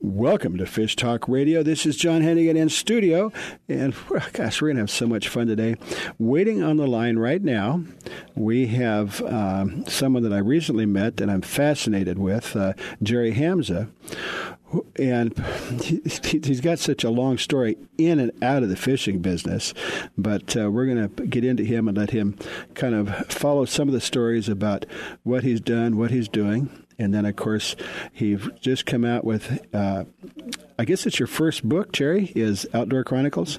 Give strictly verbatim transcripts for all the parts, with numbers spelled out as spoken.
Welcome to Fish Talk Radio. This is John Hennigan in studio, and gosh, we're going to have so much fun today. Waiting on the line right now, we have uh, someone that I recently met and I'm fascinated with, uh, Jerry Hamza. And he's got such a long story in and out of the fishing business, but uh, we're going to get into him and let him kind of follow some of the stories about what he's done, what he's doing. And then, of course, he's just come out with, uh, I guess it's your first book, Jerry, is Outdoor Chronicles?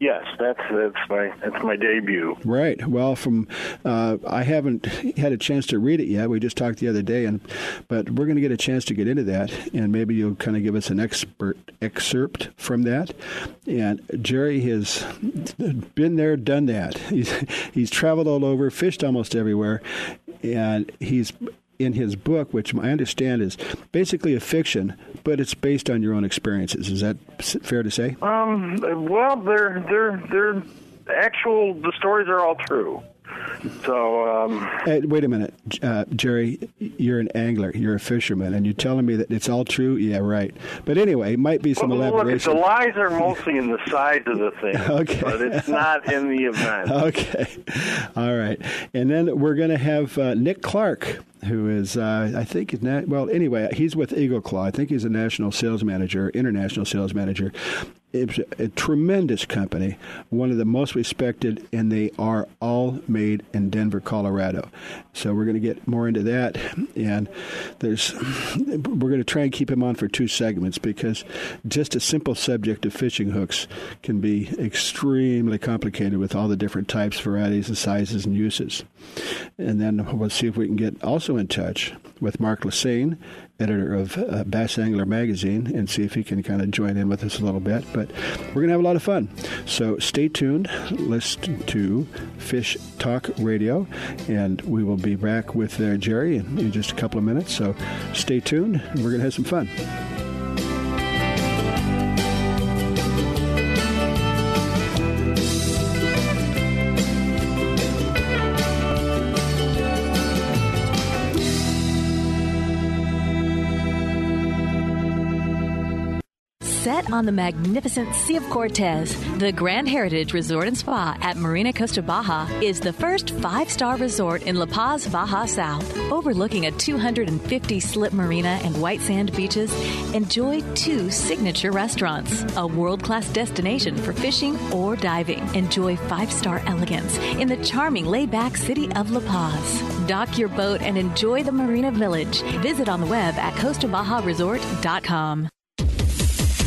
Yes, that's that's my that's my debut. Right. Well, from uh, I haven't had a chance to read it yet. We just talked the other day, and but we're going to get a chance to get into that, and maybe you'll kind of give us an expert excerpt from that. And Jerry has been there, done that. He's he's traveled all over, fished almost everywhere, and he's in his book, which I understand is basically a fiction, but it's based on your own experiences. Is that fair to say? Um, well, they're they're they're actual. The stories are all true. So um, hey, wait a minute, uh, Jerry. You're an angler. You're a fisherman, and you're telling me that it's all true. Yeah, right. But anyway, it might be some well, elaboration. Look, the lies are mostly in the sides of the thing, okay. But it's not in the event. Okay. All right. And then we're going to have uh, Nick Clark, who is, uh, I think, is na- well, anyway, he's with Eagle Claw. I think he's a national sales manager, international sales manager. It's a, a tremendous company, one of the most respected, and they are all made in Denver, Colorado. So we're going to get more into that, and there's we're going to try and keep him on for two segments because just a simple subject of fishing hooks can be extremely complicated with all the different types, varieties, and sizes and uses. And then we'll see if we can get also in touch with Mark Lassane, editor of uh, Bass Angler Magazine, and see if he can kind of join in with us a little bit. But we're going to have a lot of fun. So stay tuned. Listen to Fish Talk Radio, and we will be back with uh, Jerry in, in just a couple of minutes. So stay tuned, and we're going to have some fun. Set on the magnificent Sea of Cortez, the Grand Heritage Resort and Spa at Marina Costa Baja is the first five-star resort in La Paz, Baja South. Overlooking a two hundred fifty slip marina and white sand beaches, enjoy two signature restaurants, a world-class destination for fishing or diving. Enjoy five-star elegance in the charming laid-back city of La Paz. Dock your boat and enjoy the Marina Village. Visit on the web at costa baja resort dot com.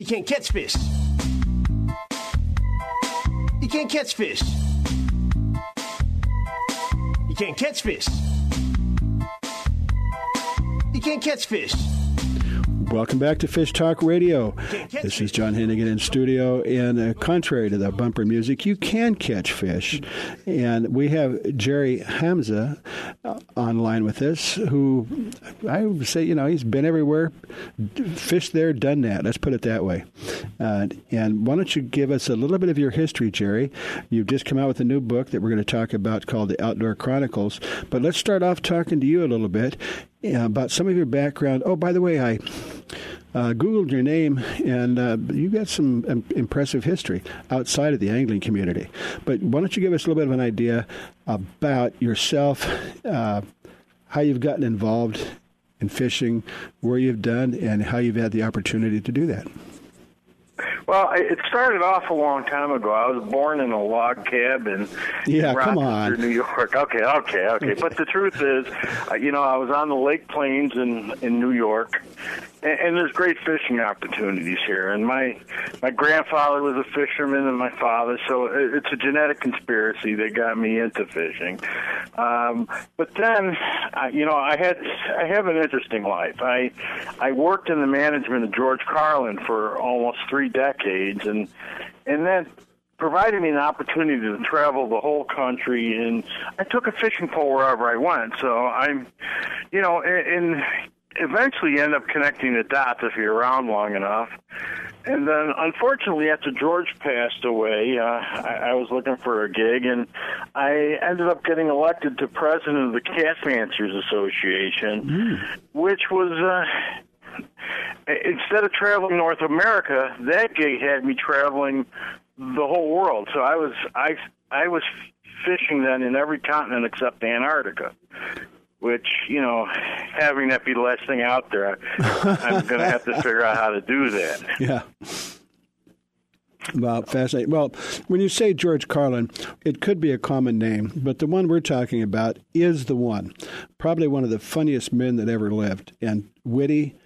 You can't catch fish. You can't catch fish. You can't catch fish. You can't catch fish. Welcome back to Fish Talk Radio. This is John Hennigan in studio, and uh, contrary to the bumper music, you can catch fish. And we have Jerry Hamza uh, online with us, who I would say, you know, he's been everywhere, fished there, done that. Let's put it that way. Uh, and why don't you give us a little bit of your history, Jerry? You've just come out with a new book that we're going to talk about called The Outdoor Chronicles. But let's start off talking to you a little bit. Yeah, about some of your background. Oh, by the way, I uh, Googled your name, and uh, you got some um, impressive history outside of the angling community. But why don't you give us a little bit of an idea about yourself, uh, how you've gotten involved in fishing, where you've done, and how you've had the opportunity to do that? Well, it started off a long time ago. I was born in a log cabin yeah, in Rochester, New York. Okay, okay, okay. But the truth is, you know, I was on the Lake Plains in, in New York, and, and there's great fishing opportunities here. And my my grandfather was a fisherman and my father, so it, it's a genetic conspiracy that got me into fishing. Um, but then, uh, you know, I had I have an interesting life. I I worked in the management of George Carlin for almost three decades, and and then provided me an opportunity to travel the whole country, and I took a fishing pole wherever I went. So I'm, you know, and, and eventually you end up connecting the dots if you're around long enough. And then, unfortunately, after George passed away, uh, I, I was looking for a gig, and I ended up getting elected to president of the Cat Mancers Association, mm. which was... Uh, Instead of traveling North America, that gig had me traveling the whole world. So I was I I was fishing then in every continent except Antarctica, which, you know, having that be the last thing out there, I'm going to have to figure out how to do that. Yeah. Well, fascinating. Well, when you say George Carlin, it could be a common name, but the one we're talking about is the one, probably one of the funniest men that ever lived, and witty.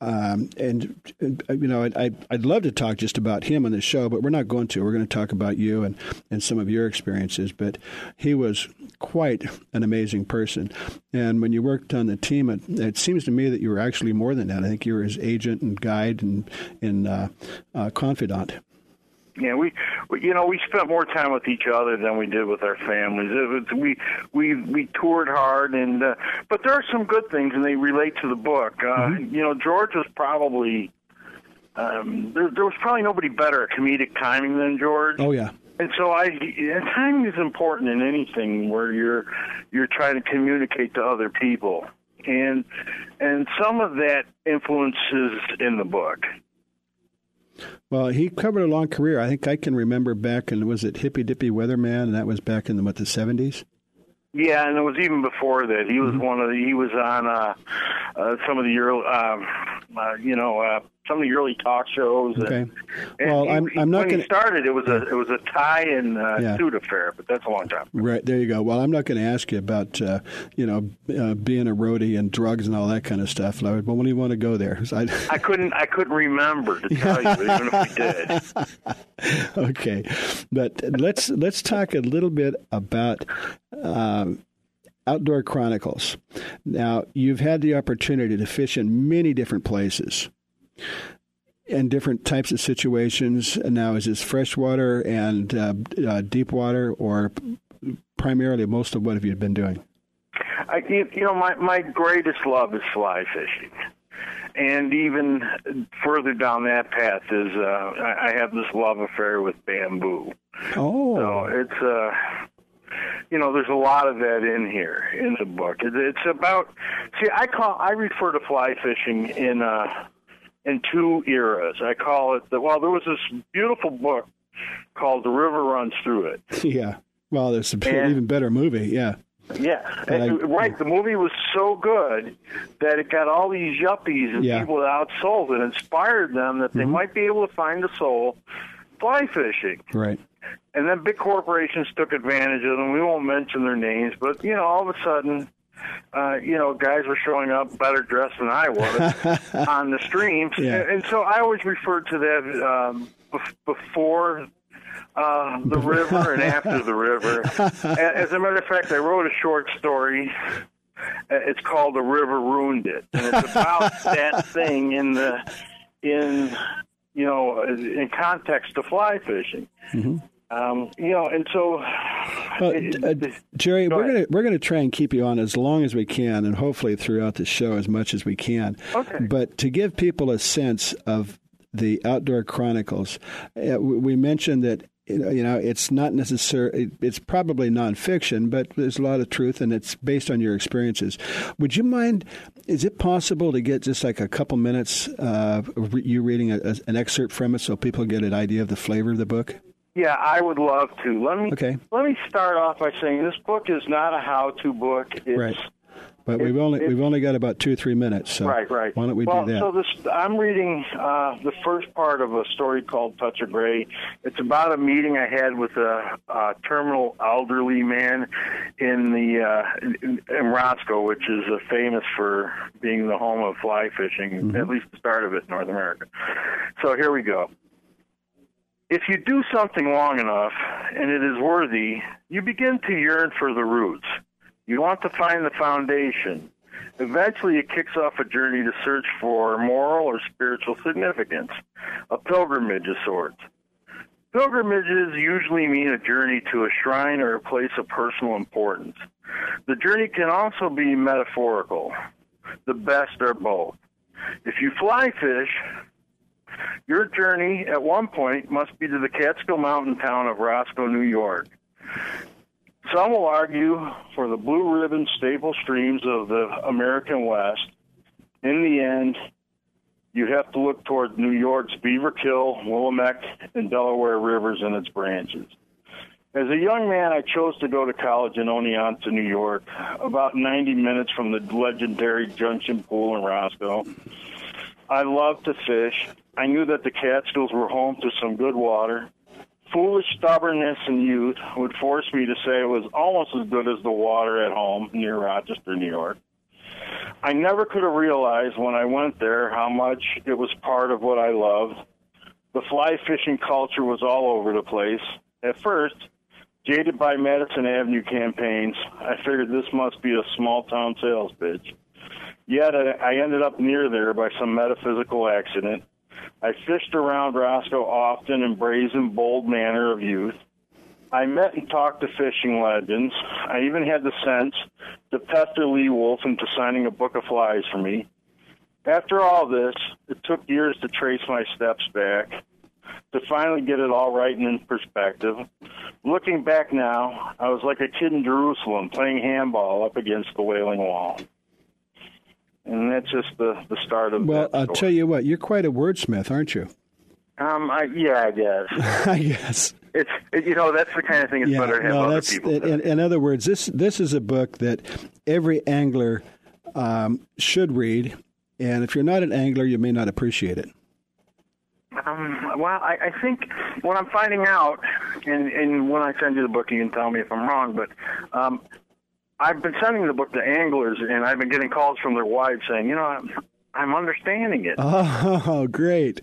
Um, and, and, you know, I, I'd love to talk just about him on this show, but we're not going to. We're going to talk about you and, and some of your experiences. But he was quite an amazing person. And when you worked on the team, it, it seems to me that you were actually more than that. I think you were his agent and guide and, and uh, uh, confidant. Yeah, we, we, you know, we spent more time with each other than we did with our families. It was, we, we, we toured hard, and uh, but there are some good things, and they relate to the book. Uh, mm-hmm. You know, George was probably um, there. There was probably nobody better at comedic timing than George. Oh yeah. And so I, and timing is important in anything where you're you're trying to communicate to other people, and and some of that influences in the book. Well, he covered a long career. I think I can remember back in, was it Hippy Dippy Weatherman? And that was back in, the, what, the seventies? Yeah, and it was even before that. He was mm-hmm. one of the, he was on uh, uh, some of the early, um, uh, you know, uh, some of the early talk shows. Okay. And, and well, he, I'm, I'm not going to... When he started, it was a, it was a tie and uh, yeah. suit affair, but that's a long time. Right, there you go. Well, I'm not going to ask you about, uh, you know, uh, being a roadie and drugs and all that kind of stuff, but when do you want to go there? So I... I couldn't I couldn't remember to tell you, even if we did. Okay. But let's, let's talk a little bit about... Um, Outdoor Chronicles. Now, you've had the opportunity to fish in many different places. and different types of situations. Now, is this freshwater and uh, uh, deep water, or primarily most of what have you been doing? I, you know, my, my greatest love is fly fishing. And even further down that path is uh, I have this love affair with bamboo. Oh. So it's, uh, you know, there's a lot of that in here in the book. It's about, see, I call, I refer to fly fishing in uh, in two eras. I call it, the, well, there was this beautiful book called The River Runs Through It. Yeah. Well, there's an even better movie, yeah. Yeah, and and I, right. The movie was so good that it got all these yuppies and yeah. people that outsold it, inspired them that they mm-hmm. might be able to find a soul fly fishing. Right. And then big corporations took advantage of them. We won't mention their names, but, you know, all of a sudden, uh, you know, guys were showing up better dressed than I was on the streams. Yeah. And, and so I always referred to that um, bef- before... Uh, the river and after the river. As a matter of fact, I wrote a short story. It's called The River Ruined It, and it's about that thing in the in you know in context to fly fishing. Mm-hmm. Um, you know, and so uh, it, uh, Jerry, go we're ahead. gonna we're gonna try and keep you on as long as we can, and hopefully throughout the show as much as we can. Okay. But to give people a sense of the Outdoor Chronicles, uh, we mentioned that, you know, it's not necessarily, it's probably nonfiction, but there's a lot of truth, and it's based on your experiences. Would you mind, is it possible to get just like a couple minutes uh, of you reading a, a, an excerpt from it so people get an idea of the flavor of the book? Yeah, I would love to. Let me okay. Let me start off by saying this book is not a how-to book. It's, right. But it, we've only it, we've only got about two or three minutes. So right, right. Why don't we well, do that? So this, I'm reading uh, the first part of a story called Touch of Gray. It's about a meeting I had with a, a terminal elderly man in the uh, in, in Roscoe, which is uh, famous for being the home of fly fishing, mm-hmm. at least the start of it in North America. So here we go. If you do something long enough and it is worthy, you begin to yearn for the roots. You want to find the foundation. Eventually, it kicks off a journey to search for moral or spiritual significance, a pilgrimage of sorts. Pilgrimages usually mean a journey to a shrine or a place of personal importance. The journey can also be metaphorical. The best are both. If you fly fish, your journey at one point must be to the Catskill mountain town of Roscoe, New York. Some will argue for the blue ribbon staple streams of the American West. In the end, you have to look toward New York's Beaver Kill, Willowemoc, and Delaware rivers and its branches. As a young man, I chose to go to college in Oneonta, New York, about ninety minutes from the legendary Junction Pool in Roscoe. I loved to fish. I knew that the Catskills were home to some good water. Foolish stubbornness and youth would force me to say it was almost as good as the water at home near Rochester, New York. I never could have realized when I went there how much it was part of what I loved. The fly fishing culture was all over the place. At first, jaded by Madison Avenue campaigns, I figured this must be a small-town sales pitch. Yet I ended up near there by some metaphysical accident. I fished around Roscoe often in brazen, bold manner of youth. I met and talked to fishing legends. I even had the sense to pester Lee Wolf into signing a book of flies for me. After all this, it took years to trace my steps back, to finally get it all right and in perspective. Looking back now, I was like a kid in Jerusalem playing handball up against the Wailing Wall. And that's just the, the start of well, that I'll story. Tell you what, you're quite a wordsmith, aren't you? Um, I, yeah, I guess. I guess. It's, it, you know, that's the kind of thing it's yeah, better to have no, other that's, people it, in, in other words, this this is a book that every angler um, should read, and if you're not an angler, you may not appreciate it. Um, well, I, I think what I'm finding out, and, and when I send you the book, you can tell me if I'm wrong, but... Um, I've been sending the book to anglers, and I've been getting calls from their wives saying, you know, I'm understanding it. Oh, great.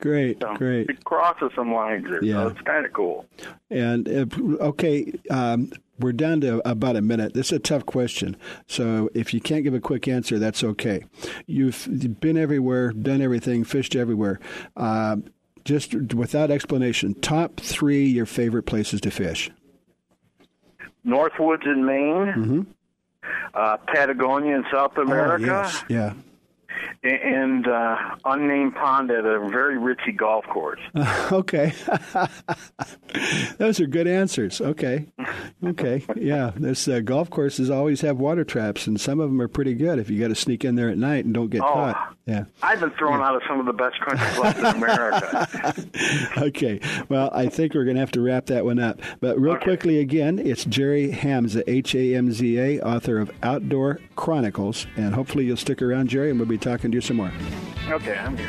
Great, so great. It crosses some lines there, yeah. So it's kind of cool. And, if, okay, um, we're down to about a minute. This is a tough question, so if you can't give a quick answer, that's okay. You've been everywhere, done everything, fished everywhere. Uh, just without explanation, top three your favorite places to fish. Northwoods in Maine, mm-hmm. uh, Patagonia in South America. Oh, yes. Yeah. And uh, unnamed pond at a very ritzy golf course. Uh, okay. Those are good answers. Okay. Okay. Yeah. This uh, golf courses always have water traps, and some of them are pretty good if you got to sneak in there at night and don't get oh, caught. Yeah. I've been thrown yeah. out of some of the best country clubs in America. Okay. Well, I think we're going to have to wrap that one up. But real okay. quickly again, it's Jerry Hamza, H A M Z A, author of Outdoor Chronicles. And hopefully you'll stick around, Jerry, and we'll be talking to you some more. Okay, I'm here.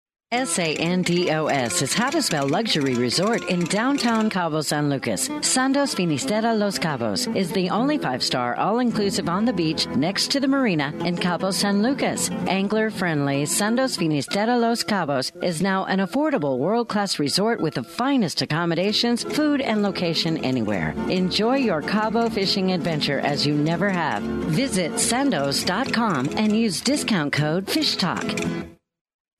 S A N D O S is how to spell luxury resort in downtown Cabo San Lucas. Sandos Finisterra Los Cabos is the only five-star all-inclusive on the beach next to the marina in Cabo San Lucas. Angler-friendly Sandos Finisterra Los Cabos is now an affordable world-class resort with the finest accommodations, food, and location anywhere. Enjoy your Cabo fishing adventure as you never have. Visit sandos dot com and use discount code FISHTALK.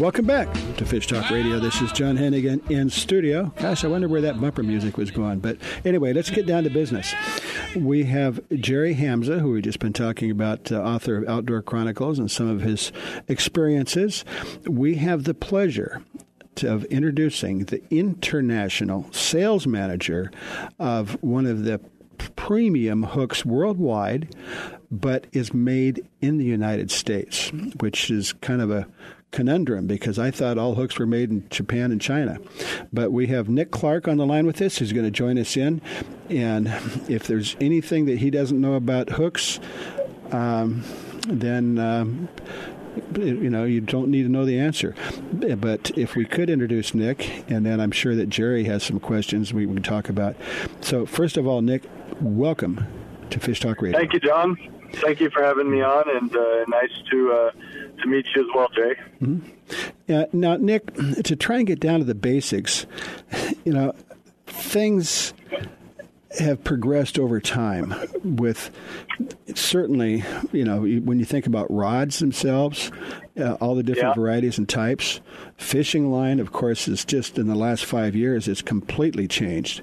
Welcome back to Fish Talk Radio. This is John Hennigan in studio. Gosh, I wonder where that bumper music was going. But anyway, let's get down to business. We have Jerry Hamza, who we've just been talking about, uh, author of Outdoor Chronicles and some of his experiences. We have the pleasure of introducing the international sales manager of one of the premium hooks worldwide, but is made in the United States, which is kind of a conundrum because I thought all hooks were made in Japan and China. But we have Nick Clark on the line with us who's going to join us in. And if there's anything that he doesn't know about hooks, um, then, um, you know, you don't need to know the answer. But if we could introduce Nick, and then I'm sure that Jerry has some questions we can talk about. So first of all, Nick, welcome to Fish Talk Radio. Thank you, John. Thank you for having me on, and uh, nice to uh, to meet you as well, Jay. Mm-hmm. Uh, now, Nick, to try and get down to the basics, you know, things have progressed over time with certainly, you know, when you think about rods themselves, uh, all the different yeah. varieties and types. Fishing line, of course, is just in the last five years, it's completely changed.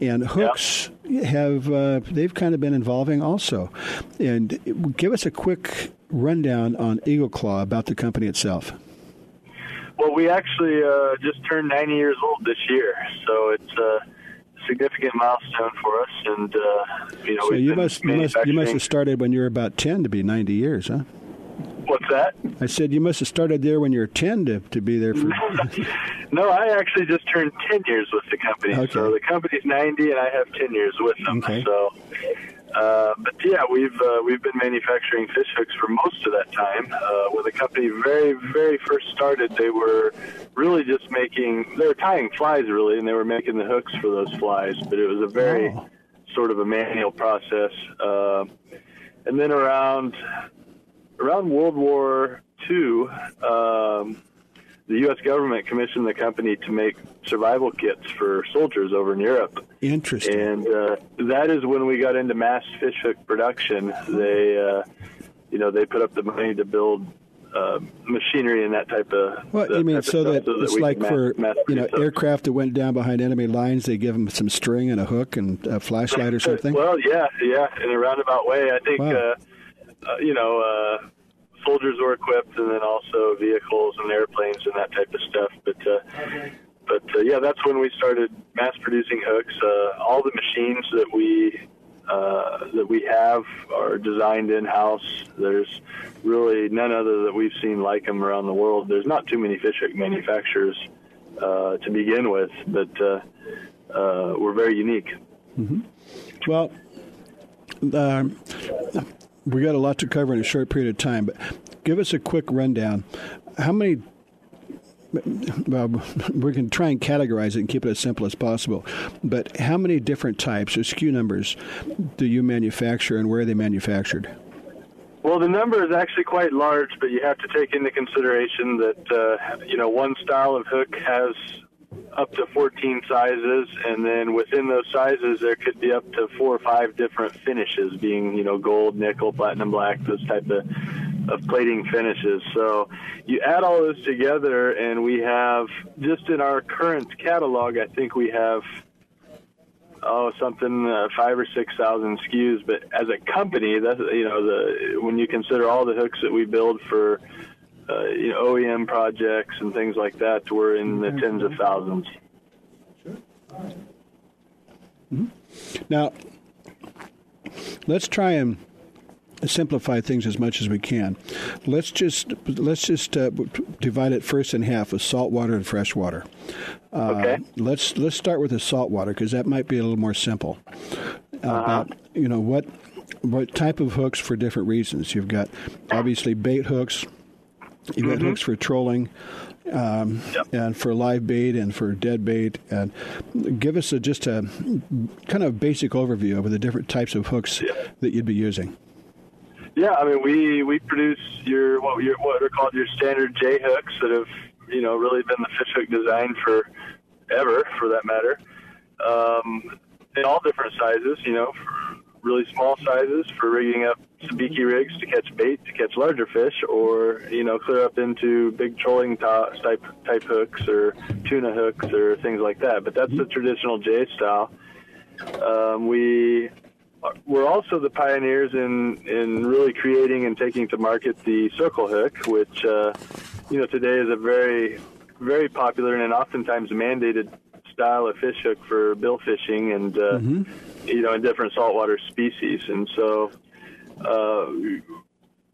And hooks yeah. have, uh, they've kind of been evolving also. And give us a quick rundown on Eagle Claw about the company itself. Well, we actually uh, just turned ninety years old this year, so it's uh significant milestone for us, and uh, you know, so we've you, been must, you must you must have started when you were about ten to be ninety years, huh? What's that? I said you must have started there when you were ten to, to be there for. No, I actually just turned ten years with the company. Okay. So the company's ninety, and I have ten years with them. Okay. So, uh, but yeah, we've uh, we've been manufacturing fish hooks for most of that time. Uh, when the company very very first started, they were really just making they were tying flies really, and they were making the hooks for those flies. But it was a very oh. sort of a manual process. Uh, and then around. Around World War Two, um, the U S government commissioned the company to make survival kits for soldiers over in Europe. Interesting. And uh, that is when we got into mass fish hook production. They, uh, you know, they put up the money to build uh, machinery and that type of. Well, you mean so that, so that it's like mass, for mass you know aircraft that went down behind enemy lines, they give them some string and a hook and a flashlight or something. Well, yeah, yeah, in a roundabout way, I think. Wow. Uh, Uh, you know, uh, soldiers were equipped, and then also vehicles and airplanes and that type of stuff. But, uh, okay. but uh, yeah, that's when we started mass producing hooks. Uh, all the machines that we uh, that we have are designed in house. There's really none other that we've seen like them around the world. There's not too many fish hook manufacturers uh, to begin with, but uh, uh, we're very unique. Mm-hmm. Well. Um, We got a lot to cover in a short period of time, but give us a quick rundown. How many? Well, we can try and categorize it and keep it as simple as possible. But how many different types or S K U numbers do you manufacture, and where are they manufactured? Well, the number is actually quite large, but you have to take into consideration that uh, you know one style of hook has up to fourteen sizes, and then within those sizes there could be up to four or five different finishes, being you know gold, nickel, platinum, black, those type of, of plating finishes. So you add all those together, and we have just in our current catalog, I think we have oh something uh, five or six thousand S K Us. But as a company, that's you know the when you consider all the hooks that we build for. Uh, you know, O E M projects and things like that, we're in the tens of thousands. Sure. All right. Mm-hmm. Now, let's try and simplify things as much as we can. Let's just let's just uh, divide it first in half with saltwater and freshwater. Uh, okay. Let's let's start with the saltwater because that might be a little more simple. Uh, uh-huh. About you know what what type of hooks for different reasons. You've got obviously bait hooks. You've got mm-hmm. hooks for trolling um, yep. and for live bait and for dead bait. And give us a, just a kind of basic overview of the different types of hooks yeah. that you'd be using. Yeah, I mean, we, we produce your what, your what are called your standard J hooks that have, you know, really been the fish hook design for ever, for that matter, um, in all different sizes, you know, for really small sizes for rigging up sabiki rigs to catch bait, to catch larger fish, or, you know, clear up into big trolling top type, type hooks or tuna hooks or things like that. But that's the traditional J style. Um, we, we're also the pioneers in, in really creating and taking to market the circle hook, which, uh, you know, today is a very, very popular and an oftentimes mandated style of fish hook for bill fishing and, uh, mm-hmm. you know, in different saltwater species. And so... Uh,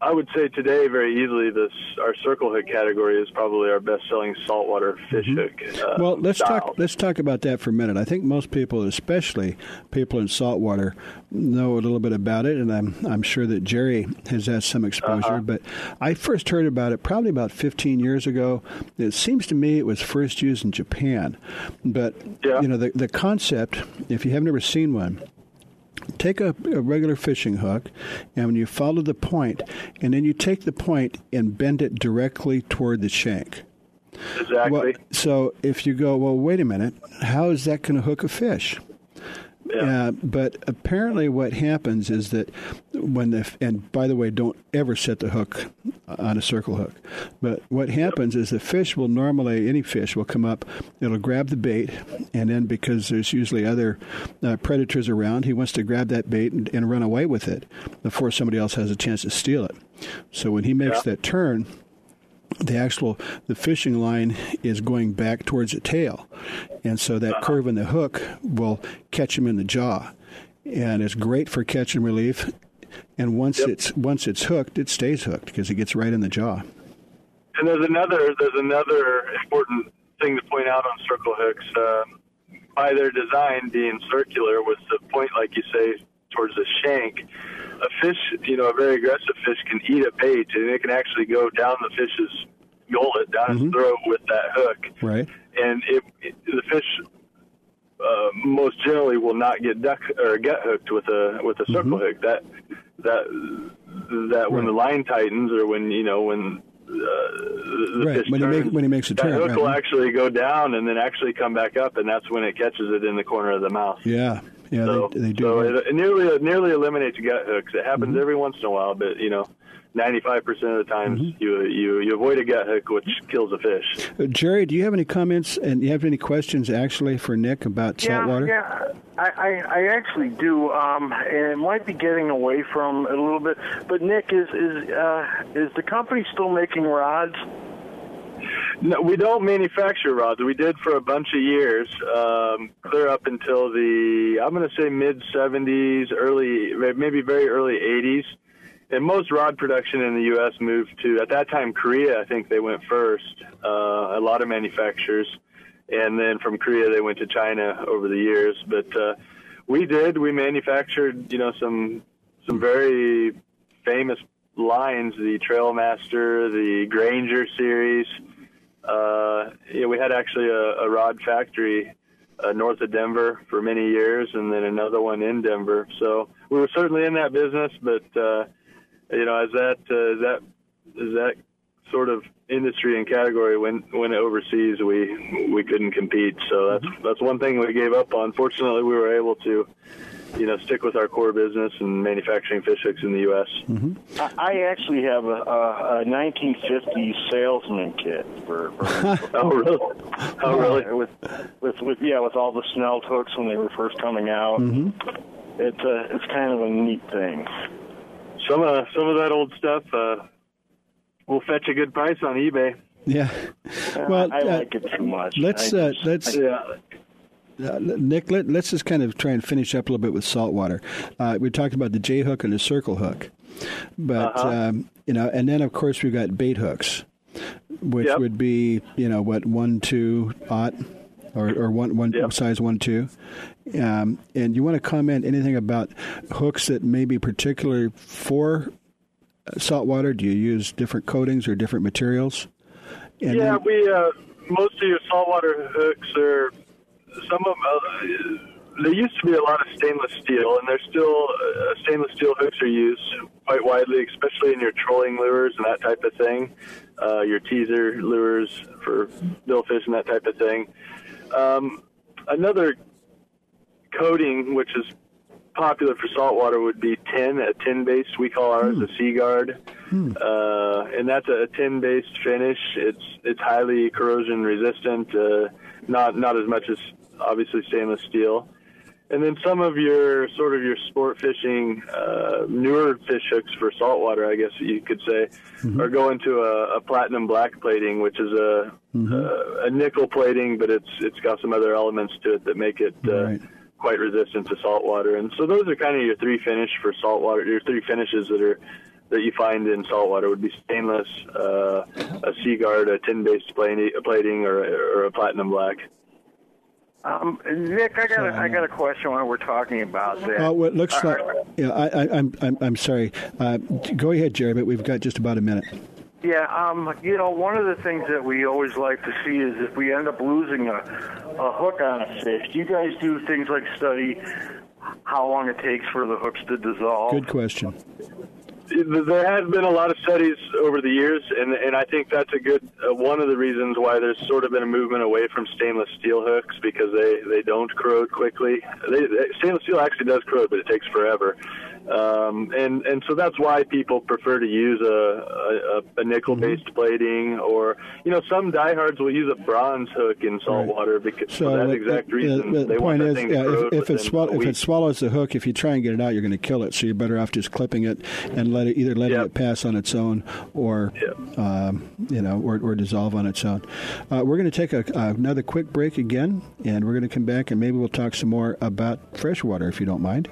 I would say today very easily this our circle hook category is probably our best-selling saltwater fish mm-hmm. hook. Uh, well, let's style. talk let's talk about that for a minute. I think most people, especially people in saltwater, know a little bit about it, and I'm I'm sure that Jerry has had some exposure. Uh-huh. But I first heard about it probably about fifteen years ago. It seems to me it was first used in Japan. But yeah. you know the the concept, if you have never seen one, take a, a regular fishing hook, and when you follow the point, and then you take the point and bend it directly toward the shank. Exactly. Well, so if you go, well, wait a minute, how is that going to hook a fish? Yeah. Uh, but apparently what happens is that when the, and by the way, don't ever set the hook on a circle hook. But what happens is the fish will normally, any fish will come up, it'll grab the bait, and then because there's usually other uh, predators around, he wants to grab that bait and, and run away with it before somebody else has a chance to steal it. So when he makes yeah. that turn, the actual, the fishing line is going back towards the tail. And so that uh-huh. curve in the hook will catch him in the jaw. And it's great for catch and relief. And once yep. it's once it's hooked, it stays hooked because it gets right in the jaw. And there's another there's another important thing to point out on circle hooks. Um, by their design being circular with the point, like you say, towards the shank, a fish, you know, a very aggressive fish can eat a bait, and it can actually go down the fish's gullet, down mm-hmm. his throat with that hook. Right. And it, it, the fish uh, most generally will not get duck or gut hooked with a with a circle mm-hmm. hook. That that that right. when the line tightens or when you know when uh, the right. fish when turns, he make, when he makes a that turn, hook right. will actually go down and then actually come back up, and that's when it catches it in the corner of the mouth. Yeah. Yeah, so, they, they do. So it, it nearly it nearly eliminates gut hooks. It happens mm-hmm. every once in a while, but you know, ninety-five percent of the times mm-hmm. you you you avoid a gut hook, which kills a fish. Uh, Jerry, do you have any comments and do you have any questions actually for Nick about yeah, saltwater? Yeah, I, I, I actually do, um, and it might be getting away from it a little bit. But Nick, is is uh, is the company still making rods? No, we don't manufacture rods. We did for a bunch of years, um, clear up until the, I'm going to say mid-seventies, early, maybe very early eighties. And most rod production in the U S moved to, at that time, Korea, I think they went first, uh, a lot of manufacturers. And then from Korea, they went to China over the years. But uh, we did. We manufactured, you know, some some very famous lines, the Trailmaster, the Granger series. Uh, you know, we had actually a, a rod factory uh, north of Denver for many years, and then another one in Denver. So we were certainly in that business, but uh, you know, as that uh, that as that sort of industry and category went went overseas, we we couldn't compete. So that's that's one thing we gave up on. Fortunately, we were able to, you know, stick with our core business and manufacturing fish hooks in the U S. Mm-hmm. I actually have a, a, a nineteen fifties salesman kit for. for oh really? Oh really? With, with with yeah, with all the snelt hooks when they were first coming out. Mm-hmm. It's a it's kind of a neat thing. Some of uh, some of that old stuff uh, will fetch a good price on eBay. Yeah. Well, uh, I like uh, it too much. Let's uh, just, let's. I, yeah. Uh, Nick, let, let's just kind of try and finish up a little bit with saltwater. Uh, we talked about the J hook and the circle hook, but uh-huh. um, you know, and then of course we've got bait hooks, which yep. would be you know what one two aught or, or one one yep. size one two. Um, and you want to comment anything about hooks that may be particular for saltwater? Do you use different coatings or different materials? And yeah, then, we uh, most of your saltwater hooks are. Some of them, uh, there used to be a lot of stainless steel, and there's still uh, stainless steel hooks are used quite widely, especially in your trolling lures and that type of thing, uh, your teaser lures for billfish and that type of thing. Um, another coating, which is popular for saltwater, would be tin, a tin-based. We call ours mm. a Sea Guard, mm. uh, and that's a, a tin-based finish. It's it's highly corrosion-resistant, uh, not not as much as obviously stainless steel. And then some of your sort of your sport fishing uh, newer fish hooks for saltwater, I guess you could say, mm-hmm. are going to a, a platinum black plating, which is a, mm-hmm. a a nickel plating, but it's it's got some other elements to it that make it uh, right. quite resistant to saltwater. And so those are kind of your three finish for saltwater, your three finishes that are that you find in saltwater would be stainless, uh, a sea guard, a tin-based plating, or, or a platinum black. Um, Nick, I got so, a, I got a question while we're talking about that. Oh, it looks like yeah. I, I, I'm I'm I'm sorry. Uh, go ahead, Jerry. But we've got just about a minute. Yeah. Um. You know, one of the things that we always like to see is if we end up losing a a hook on a fish. Do you guys do things like study how long it takes for the hooks to dissolve? Good question. There have been a lot of studies over the years, and and I think that's a good uh, one of the reasons why there's sort of been a movement away from stainless steel hooks, because they, they don't corrode quickly. They, they, stainless steel actually does corrode, but it takes forever. Um, and, and so that's why people prefer to use a, a, a nickel-based mm-hmm. plating, or, you know, some diehards will use a bronze hook in salt right. water because so for that it, exact it, reason. The, the point is, yeah, if, if, it swall- if it swallows the hook, if you try and get it out, you're going to kill it. So you're better off just clipping it and let it either letting yep. it pass on its own, or yep. um, you know, or, or dissolve on its own. Uh, we're going to take a, uh, another quick break again, and we're going to come back, and maybe we'll talk some more about freshwater, if you don't mind.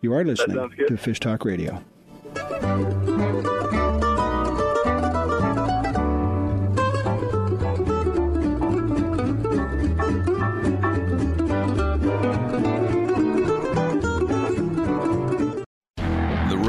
You are listening to Fish Talk Radio. The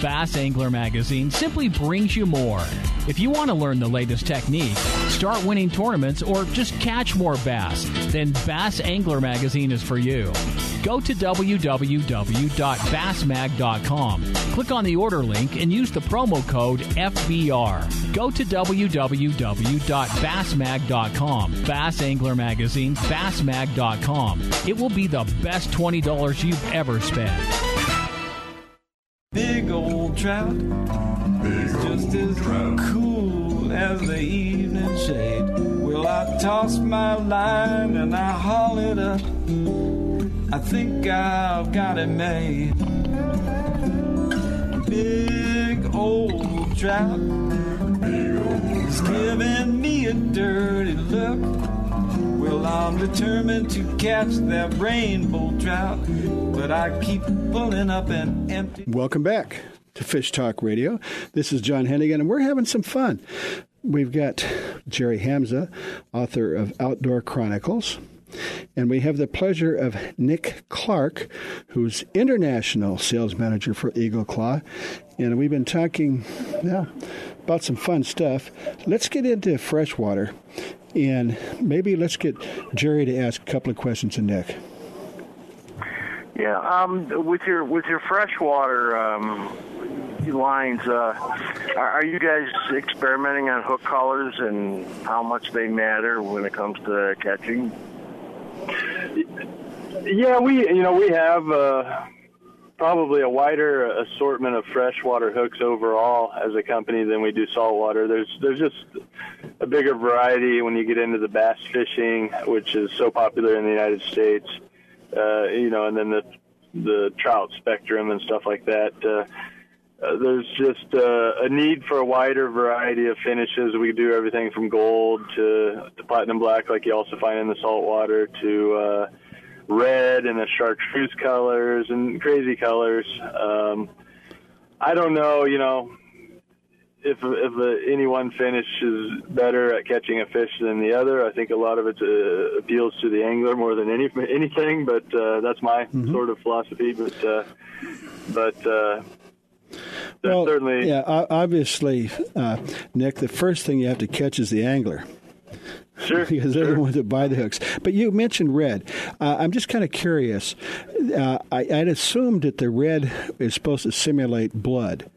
Bass Angler Magazine simply brings you more. If you want to learn the latest techniques, start winning tournaments, or just catch more bass, then Bass Angler Magazine is for you. Go to w w w dot bass mag dot com, click on the order link, and use the promo code F B R. Go to w w w dot bass mag dot com, Bass Angler Magazine, bass mag dot com. It will be the best twenty dollars you've ever spent. Big old trout, big is just as trout. Cool as the evening shade. Well, I toss my line and I haul it up. I think I've got it made. Big old trout, big old is giving me a dirty look. Well, I'm determined to catch that rainbow trout, but I keep pulling up an empty... Welcome back to Fish Talk Radio. This is John Hennigan, and we're having some fun. We've got Jerry Hamza, author of Outdoor Chronicles. And we have the pleasure of Nick Clark, who's international sales manager for Eagle Claw. And we've been talking yeah, about some fun stuff. Let's get into freshwater. And maybe let's get Jerry to ask a couple of questions to Nick. Yeah, um, with your with your freshwater um, lines, uh, are you guys experimenting on hook collars and how much they matter when it comes to catching? Yeah, we you know we have uh, probably a wider assortment of freshwater hooks overall as a company than we do saltwater. There's there's just a bigger variety when you get into the bass fishing, which is so popular in the United States. Uh, you know, and then the the trout spectrum and stuff like that. Uh, uh, there's just uh, a need for a wider variety of finishes. We do everything from gold to, to platinum black, like you also find in the saltwater, to uh, red and the chartreuse colors and crazy colors. Um, I don't know, you know, if if uh, any one finish is better at catching a fish than the other. I think a lot of it uh, appeals to the angler more than any anything, but uh, that's my mm-hmm. sort of philosophy. But uh, but uh, well, certainly, yeah, obviously, uh, Nick, the first thing you have to catch is the angler. Sure, because sure. everyone to buy the hooks. But you mentioned red. Uh, I'm just kind of curious. Uh, I, I'd assumed that the red is supposed to simulate blood,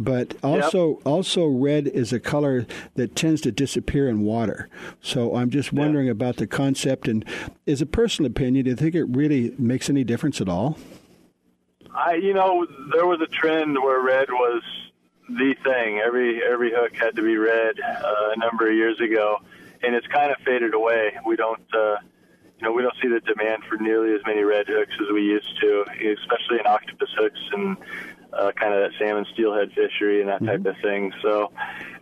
but also yep. also red is a color that tends to disappear in water. So I'm just wondering yeah. about the concept. And as a personal opinion, do you think it really makes any difference at all? I, you know, there was a trend where red was the thing. Every every hook had to be red uh, a number of years ago. And it's kind of faded away. We don't, uh, you know, we don't see the demand for nearly as many red hooks as we used to, especially in octopus hooks and uh, kind of that salmon steelhead fishery and that mm-hmm. type of thing. So,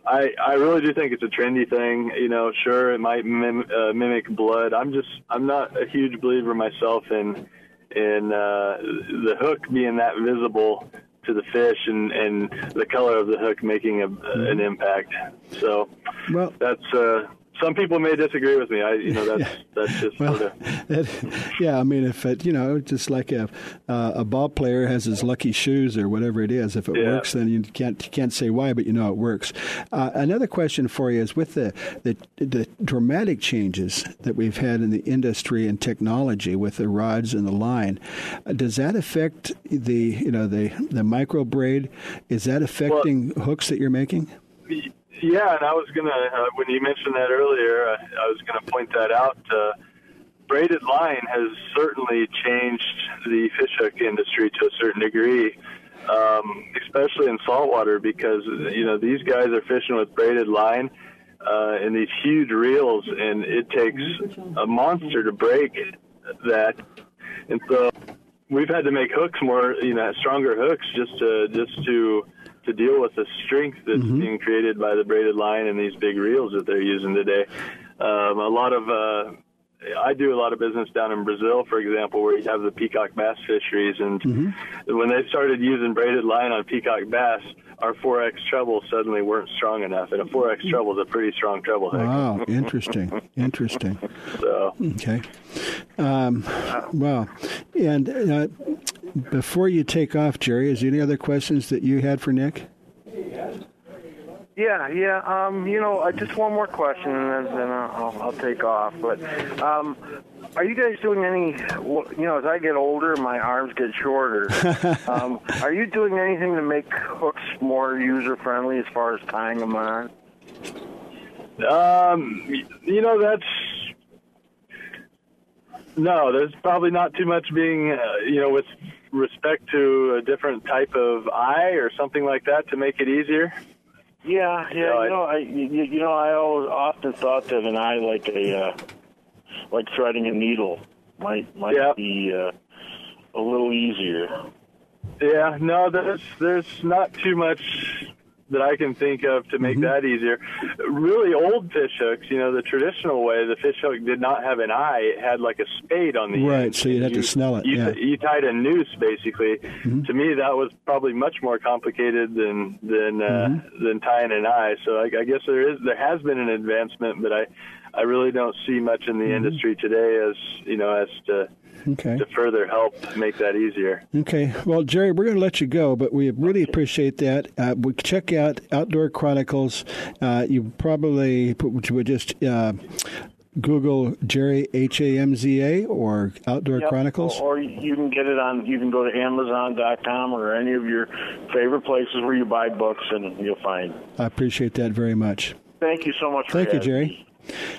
I I really do think it's a trendy thing. You know, sure, it might mim- uh, mimic blood. I'm just I'm not a huge believer myself in in uh, the hook being that visible to the fish and, and the color of the hook making a, mm-hmm. an impact. So, well, that's. Uh, Some people may disagree with me. I, you know, that's that's just well, sort of... that, yeah. I mean, if it, you know, just like a uh, a ball player has his lucky shoes or whatever it is, if it yeah. works, then you can't you can't say why, but you know it works. Uh, another question for you is with the, the the dramatic changes that we've had in the industry and technology with the rods and the line, uh, does that affect the you know the the micro braid? Is that affecting well, hooks that you're making? Y- Yeah, and I was going to, uh, when you mentioned that earlier, I, I was going to point that out. Uh, braided line has certainly changed the fish hook industry to a certain degree, um, especially in saltwater because, you know, these guys are fishing with braided line uh, in these huge reels, and it takes a monster to break that. And so we've had to make hooks more, you know, stronger hooks just to just to... to deal with the strength that's mm-hmm. being created by the braided line and these big reels that they're using today. Um, a lot of, uh, I do a lot of business down in Brazil, for example, where you have the peacock bass fisheries. And mm-hmm. when they started using braided line on peacock bass, our four X trebles suddenly weren't strong enough. And a four X treble is a pretty strong treble hook. Wow, interesting, interesting. So okay. Um, wow. And uh, before you take off, Jerry, is there any other questions that you had for Nick? Yeah, yeah. Um, you know, uh, just one more question, and then I'll, I'll take off. But um, are you guys doing any, you know, as I get older, my arms get shorter. um, are you doing anything to make hooks more user-friendly as far as tying them on? Um, you know, that's... No, there's probably not too much being, uh, you know, with respect to a different type of eye or something like that to make it easier. Yeah, yeah, you know, you know, I, I, you, you know, I always often thought that an eye like a, uh, like threading a needle might might yeah. be uh, a little easier. Yeah, no, there's there's not too much that I can think of to make mm-hmm. that easier. Really old fish hooks, you know, the traditional way, the fish hook did not have an eye. It had like a spade on the right, end. Right, so you'd have you, to snell it. You, yeah. you tied a noose, basically. Mm-hmm. To me, that was probably much more complicated than than uh, mm-hmm. than tying an eye. So I, I guess there is there has been an advancement, but I, I really don't see much in the mm-hmm. industry today as, you know, as to... Okay. to further help make that easier. Okay. Well, Jerry, we're going to let you go, but we really appreciate that. Uh, we check out Outdoor Chronicles. Uh, you probably would just uh, Google Jerry H A M Z A or Outdoor yep. Chronicles. Or you can get it on, you can go to Amazon dot com or any of your favorite places where you buy books and you'll find. I appreciate that very much. Thank you so much for Thank you, Jerry.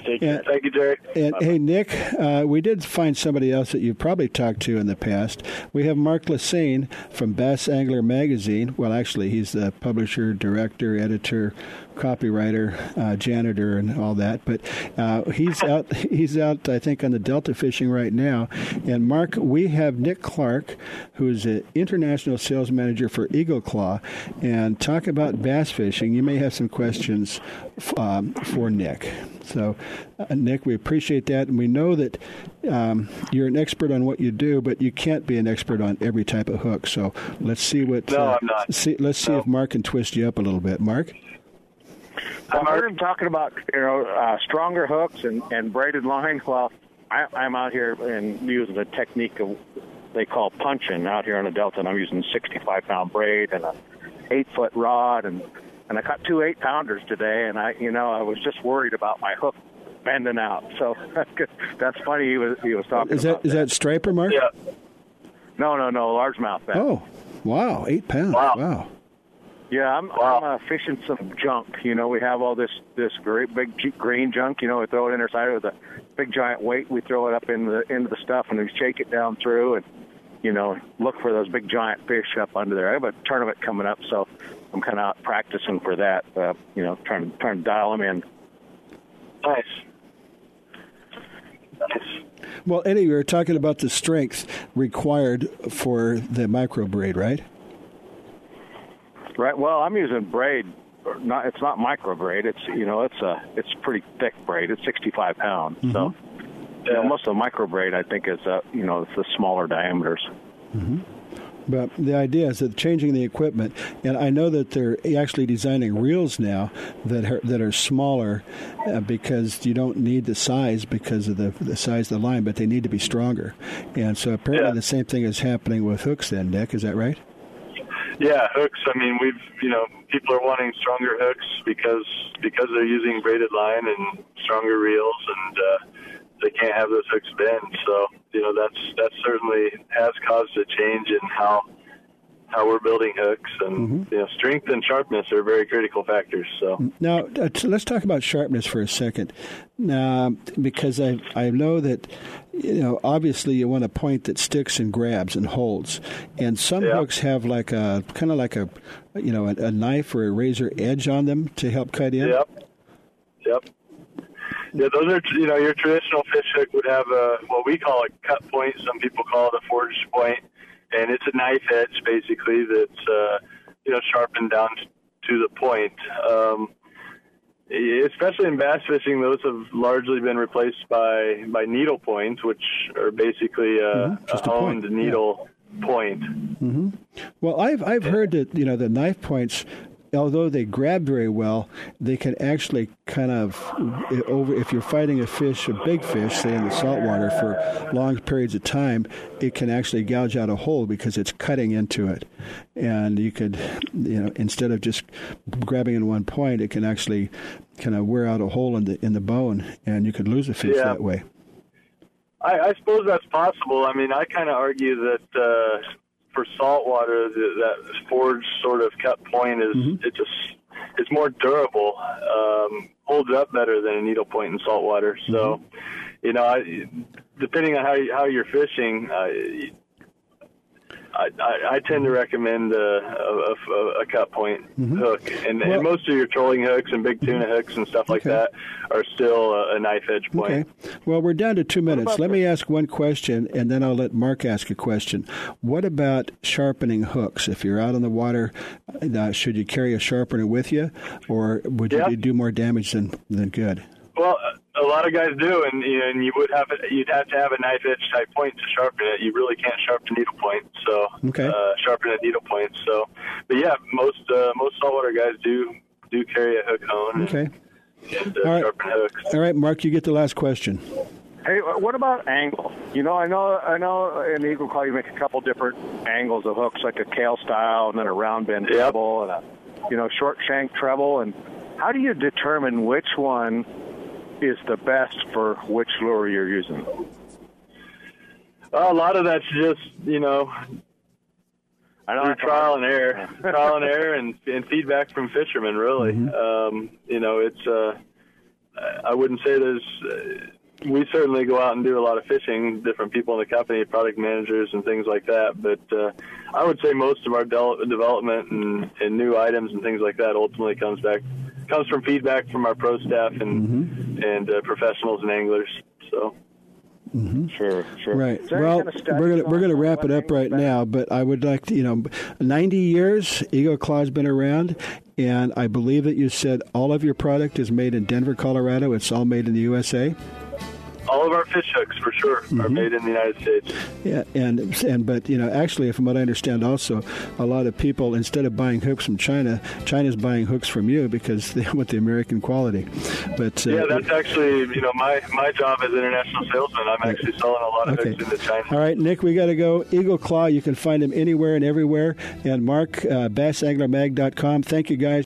Take care. And, Thank you, Jerry. And, hey, Nick, uh, we did find somebody else that you've probably talked to in the past. We have Mark Lassane from Bass Angler Magazine. Well, actually, he's the publisher, director, editor, copywriter, uh, janitor, and all that. But uh, he's out, He's out, I think, on the Delta fishing right now. And, Mark, we have Nick Clark, who is an international sales manager for Eagle Claw. And talk about bass fishing. You may have some questions um, for Nick. So, uh, Nick, we appreciate that. And we know that um, you're an expert on what you do, but you can't be an expert on every type of hook. So let's see what. No, uh, I'm not. See, let's see no. if Mark can twist you up a little bit. Mark? I've heard him talking about you know uh, stronger hooks and, and braided line. Well, I, I'm out here and using the technique of they call punching out here on the Delta, and I'm using sixty-five pound braid and a eight foot rod, and and I caught two eight pounders today, and I you know I was just worried about my hook bending out. So that's funny he was he was talking. Is that, about is that, that striper, Mark? Yeah. No, no, no, largemouth bass. Oh, wow, eight pounds. Wow. wow. Yeah, I'm, wow. I'm uh, fishing some junk. You know, we have all this, this great big green junk. You know, we throw it in our side with a big giant weight. We throw it up in the into the stuff and we shake it down through and, you know, look for those big giant fish up under there. I have a tournament coming up, so I'm kind of out practicing for that. Uh, you know, trying to trying to dial them in. Nice. Nice. Well, Eddie, we were talking about the strength required for the micro braid, right? Right. Well, I'm using braid. Not it's not micro braid. It's you know it's a it's pretty thick braid. It's sixty-five pounds. Mm-hmm. So you know, most of the micro braid I think is uh, you know it's the smaller diameters. Mm-hmm. But the idea is that changing the equipment, and I know that they're actually designing reels now that are, that are smaller uh, because you don't need the size because of the, the size of the line, but they need to be stronger. And so apparently yeah. the same thing is happening with hooks. Then Nick, is that right? Yeah, hooks. I mean, we've you know people are wanting stronger hooks because because they're using braided line and stronger reels, and uh, they can't have those hooks bend. So you know that's that certainly has caused a change in how how we're building hooks, and mm-hmm. you know strength and sharpness are very critical factors. So now let's talk about sharpness for a second, uh, because I I know that. You know, obviously, you want a point that sticks and grabs and holds, and some yeah. hooks have like a kind of like a, you know, a, a knife or a razor edge on them to help cut in. Yep. Yep. Yeah, those are you know your traditional fish hook would have a what we call a cut point. Some people call it a forged point, and it's a knife edge basically that's uh, you know sharpened down to the point. Um, Especially in bass fishing, those have largely been replaced by, by needle points, which are basically a, mm-hmm. a honed a point. needle yeah. point. Mm-hmm. Well, I've I've heard that you know the knife points, although they grab very well, they can actually kind of over. If you're fighting a fish, a big fish, say in the saltwater for long periods of time, it can actually gouge out a hole because it's cutting into it, and you could, you know, instead of just grabbing in one point, it can actually kind of wear out a hole in the in the bone, and you could lose a fish yeah. that way. I, I suppose that's possible. I mean, I kind of argue that. Uh, For saltwater, that forged sort of cut point is mm-hmm. it's a, it's more durable, um, holds up better than a needle point in saltwater. Mm-hmm. So, you know, I, depending on how you, how you're fishing, uh, I, I, I tend to recommend a, a, a cut point mm-hmm. hook, and, well, and most of your trolling hooks and big tuna hooks and stuff okay. like that are still a, a knife edge point. Okay. Well, we're down to two minutes. Let that? me ask one question, and then I'll let Mark ask a question. What about sharpening hooks? If you're out on the water, uh, should you carry a sharpener with you, or would yeah. you do more damage than, than good? Well, a lot of guys do, and you know, and you would have you'd have to have a knife edge type point to sharpen it. You really can't sharpen needle point, so okay. uh, sharpen a needle point. So, but yeah, most uh, most saltwater guys do do carry a hook on. Okay. And, and, uh, All right. sharpen hooks. All right, Mark, you get the last question. Hey, what about angle? You know, I know, I know. In Eagle Claw, you make a couple different angles of hooks, like a tail style, and then a round bend yep. treble, and a you know short shank treble. And how do you determine which one is the best for which lure you're using? Well, a lot of that's just, you know, I know trial and error, trial and error and, and feedback from fishermen, really. Mm-hmm. Um, you know, it's, uh, I wouldn't say there's, uh, we certainly go out and do a lot of fishing, different people in the company, product managers and things like that. But uh, I would say most of our de- development and, and new items and things like that ultimately comes back comes from feedback from our pro staff and mm-hmm. and uh, professionals and anglers. So, mm-hmm. sure, sure. Right. Well, kind of we're gonna, we're going to wrap it up right back? now, but I would like to, you know, ninety years Eagle Claw's been around, and I believe that you said all of your product is made in Denver, Colorado. It's all made in the U S A. All of our fish hooks, for sure, mm-hmm. are made in the United States. Yeah, and and but you know, actually, from what I understand, also a lot of people, instead of buying hooks from China, China's buying hooks from you because they want the American quality. But uh, yeah, that's actually you know my, my job as international salesman. I'm actually selling a lot of okay. hooks into China. All right, Nick, we got to go. Eagle Claw, you can find them anywhere and everywhere. And Mark, uh, bass angler mag dot com. Thank you, guys.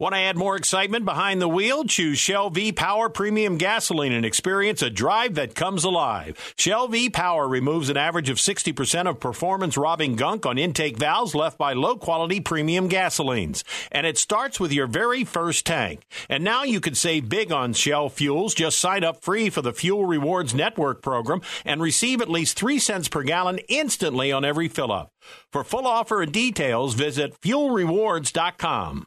Want to add more excitement behind the wheel? Choose Shell V-Power Premium Gasoline and experience a drive that comes alive. Shell V-Power removes an average of sixty percent of performance-robbing gunk on intake valves left by low-quality premium gasolines. And it starts with your very first tank. And now you can save big on Shell fuels. Just sign up free for the Fuel Rewards Network program and receive at least three cents per gallon instantly on every fill-up. For full offer and details, visit fuel rewards dot com.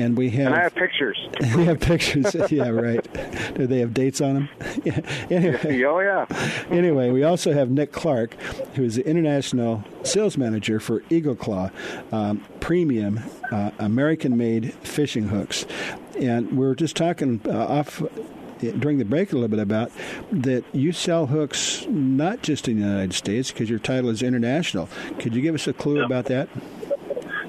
And we have... And I have pictures. We have pictures. Yeah, right. Do they have dates on them? Yeah. Anyway. Oh, yeah. Anyway, we also have Nick Clark, who is the international sales manager for Eagle Claw, um, premium uh, American-made fishing hooks. And we were just talking uh, off... during the break a little bit about that you sell hooks not just in the United States because your title is international. Could you give us a clue yeah. about that?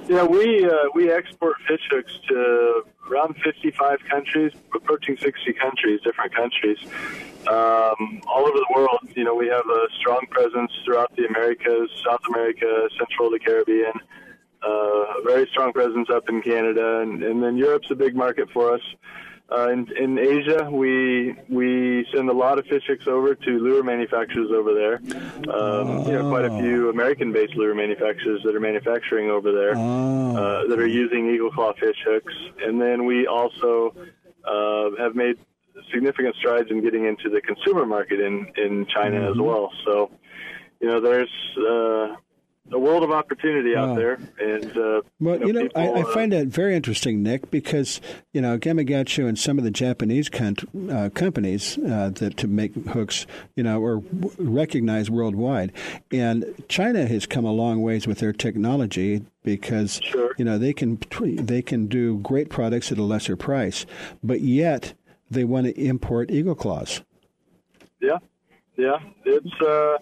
Yeah, we uh, we export fish hooks to around fifty-five countries, approaching sixty countries, different countries, um, all over the world. You know, we have a strong presence throughout the Americas, South America, Central to Caribbean, uh, very strong presence up in Canada, and, and then Europe's a big market for us. Uh, in, in Asia, we we send a lot of fish hooks over to lure manufacturers over there. Um, oh. You know, quite a few American-based lure manufacturers that are manufacturing over there oh. uh, that are using Eagle Claw fish hooks. And then we also uh, have made significant strides in getting into the consumer market in, in China mm-hmm. as well. So, you know, there's... Uh, a world of opportunity out wow. there. And, uh, well, you know, you know people, I, I find that very interesting, Nick, because, you know, Gamagatsu and some of the Japanese con- uh, companies uh, that to make hooks, you know, are w- recognized worldwide. And China has come a long ways with their technology because, sure. you know, they can they can do great products at a lesser price, but yet they want to import Eagle Claws. Yeah, yeah. It's... Uh,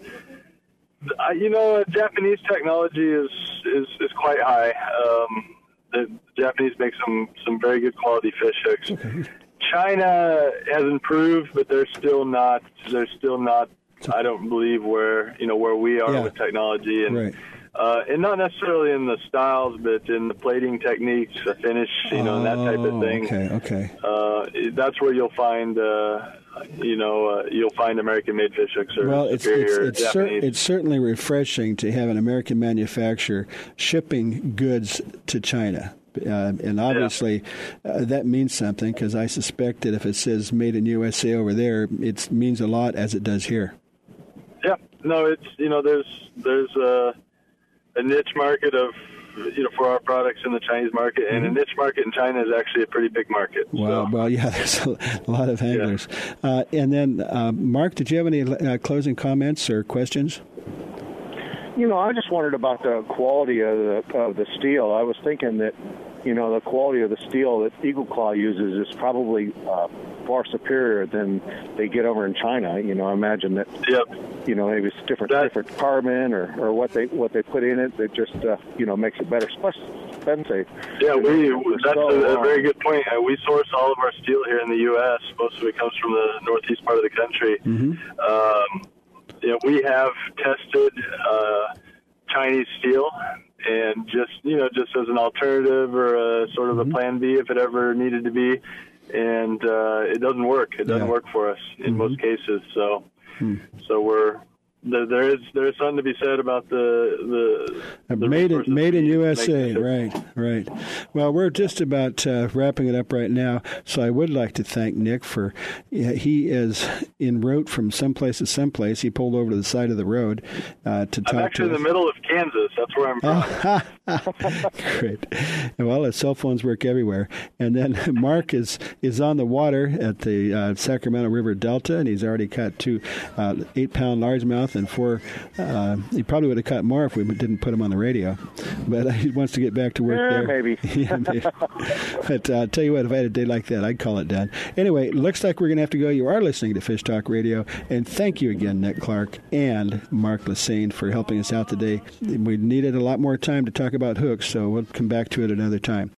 I, you know, Japanese technology is, is, is quite high. Um, the Japanese make some, some very good quality fish hooks. Okay. China has improved, but they're still not. They're still not. I don't believe where you know where we are yeah. with technology, and right. uh, and not necessarily in the styles, but in the plating techniques, the finish, you know, oh, and that type of thing. Okay, okay. Uh, that's where you'll find. Uh, You know, uh, you'll find American-made fish hooks are well, it's, superior it's, it's, cer- it's certainly refreshing to have an American manufacturer shipping goods to China. Uh, and obviously yeah. uh, that means something because I suspect that if it says made in U S A over there, it means a lot as it does here. Yeah. No, it's, you know, there's there's a, a niche market of, you know, for our products in the Chinese market, and mm-hmm. a niche market in China is actually a pretty big market. Wow, so. Well, yeah, there's a lot of anglers. Yeah. Uh, and then, uh, Mark, did you have any uh, closing comments or questions? You know, I just wondered about the quality of the, of the steel. I was thinking that, you know, the quality of the steel that Eagle Claw uses is probably uh, far superior than they get over in China. You know, I imagine that, yep. you know, maybe it's different that, different carbon or, or what they what they put in it that just, uh, you know, makes it better. Plus, expensive. Yeah, we, that's so a, a very good point. We source all of our steel here in the U S. Most of it comes from the northeast part of the country. Mm-hmm. Um, you know, we have tested uh, Chinese steel. And just, you know, just as an alternative or a, sort of mm-hmm. a plan B if it ever needed to be. And uh, it doesn't work. It doesn't yeah. work for us in mm-hmm. most cases. So mm. so we're There is there is something to be said about the the, the made in made in U S A, right, right. Well, we're just about uh, wrapping it up right now, so I would like to thank Nick for he is en route from someplace to someplace. He pulled over to the side of the road uh, to I'm talk. I'm actually to in us. the middle of Kansas. That's where I'm from. Oh, great. Well, his cell phones work everywhere. And then Mark is is on the water at the uh, Sacramento River Delta, and he's already caught two uh, eight pound largemouth. And for uh, he probably would have caught more if we didn't put him on the radio, but he wants to get back to work yeah, there. Maybe. yeah, maybe. But uh, I'll tell you what, if I had a day like that, I'd call it done. Anyway, looks like we're going to have to go. You are listening to Fish Talk Radio, and thank you again, Nick Clark and Mark Lassane, for helping us out today. We needed a lot more time to talk about hooks, so we'll come back to it another time.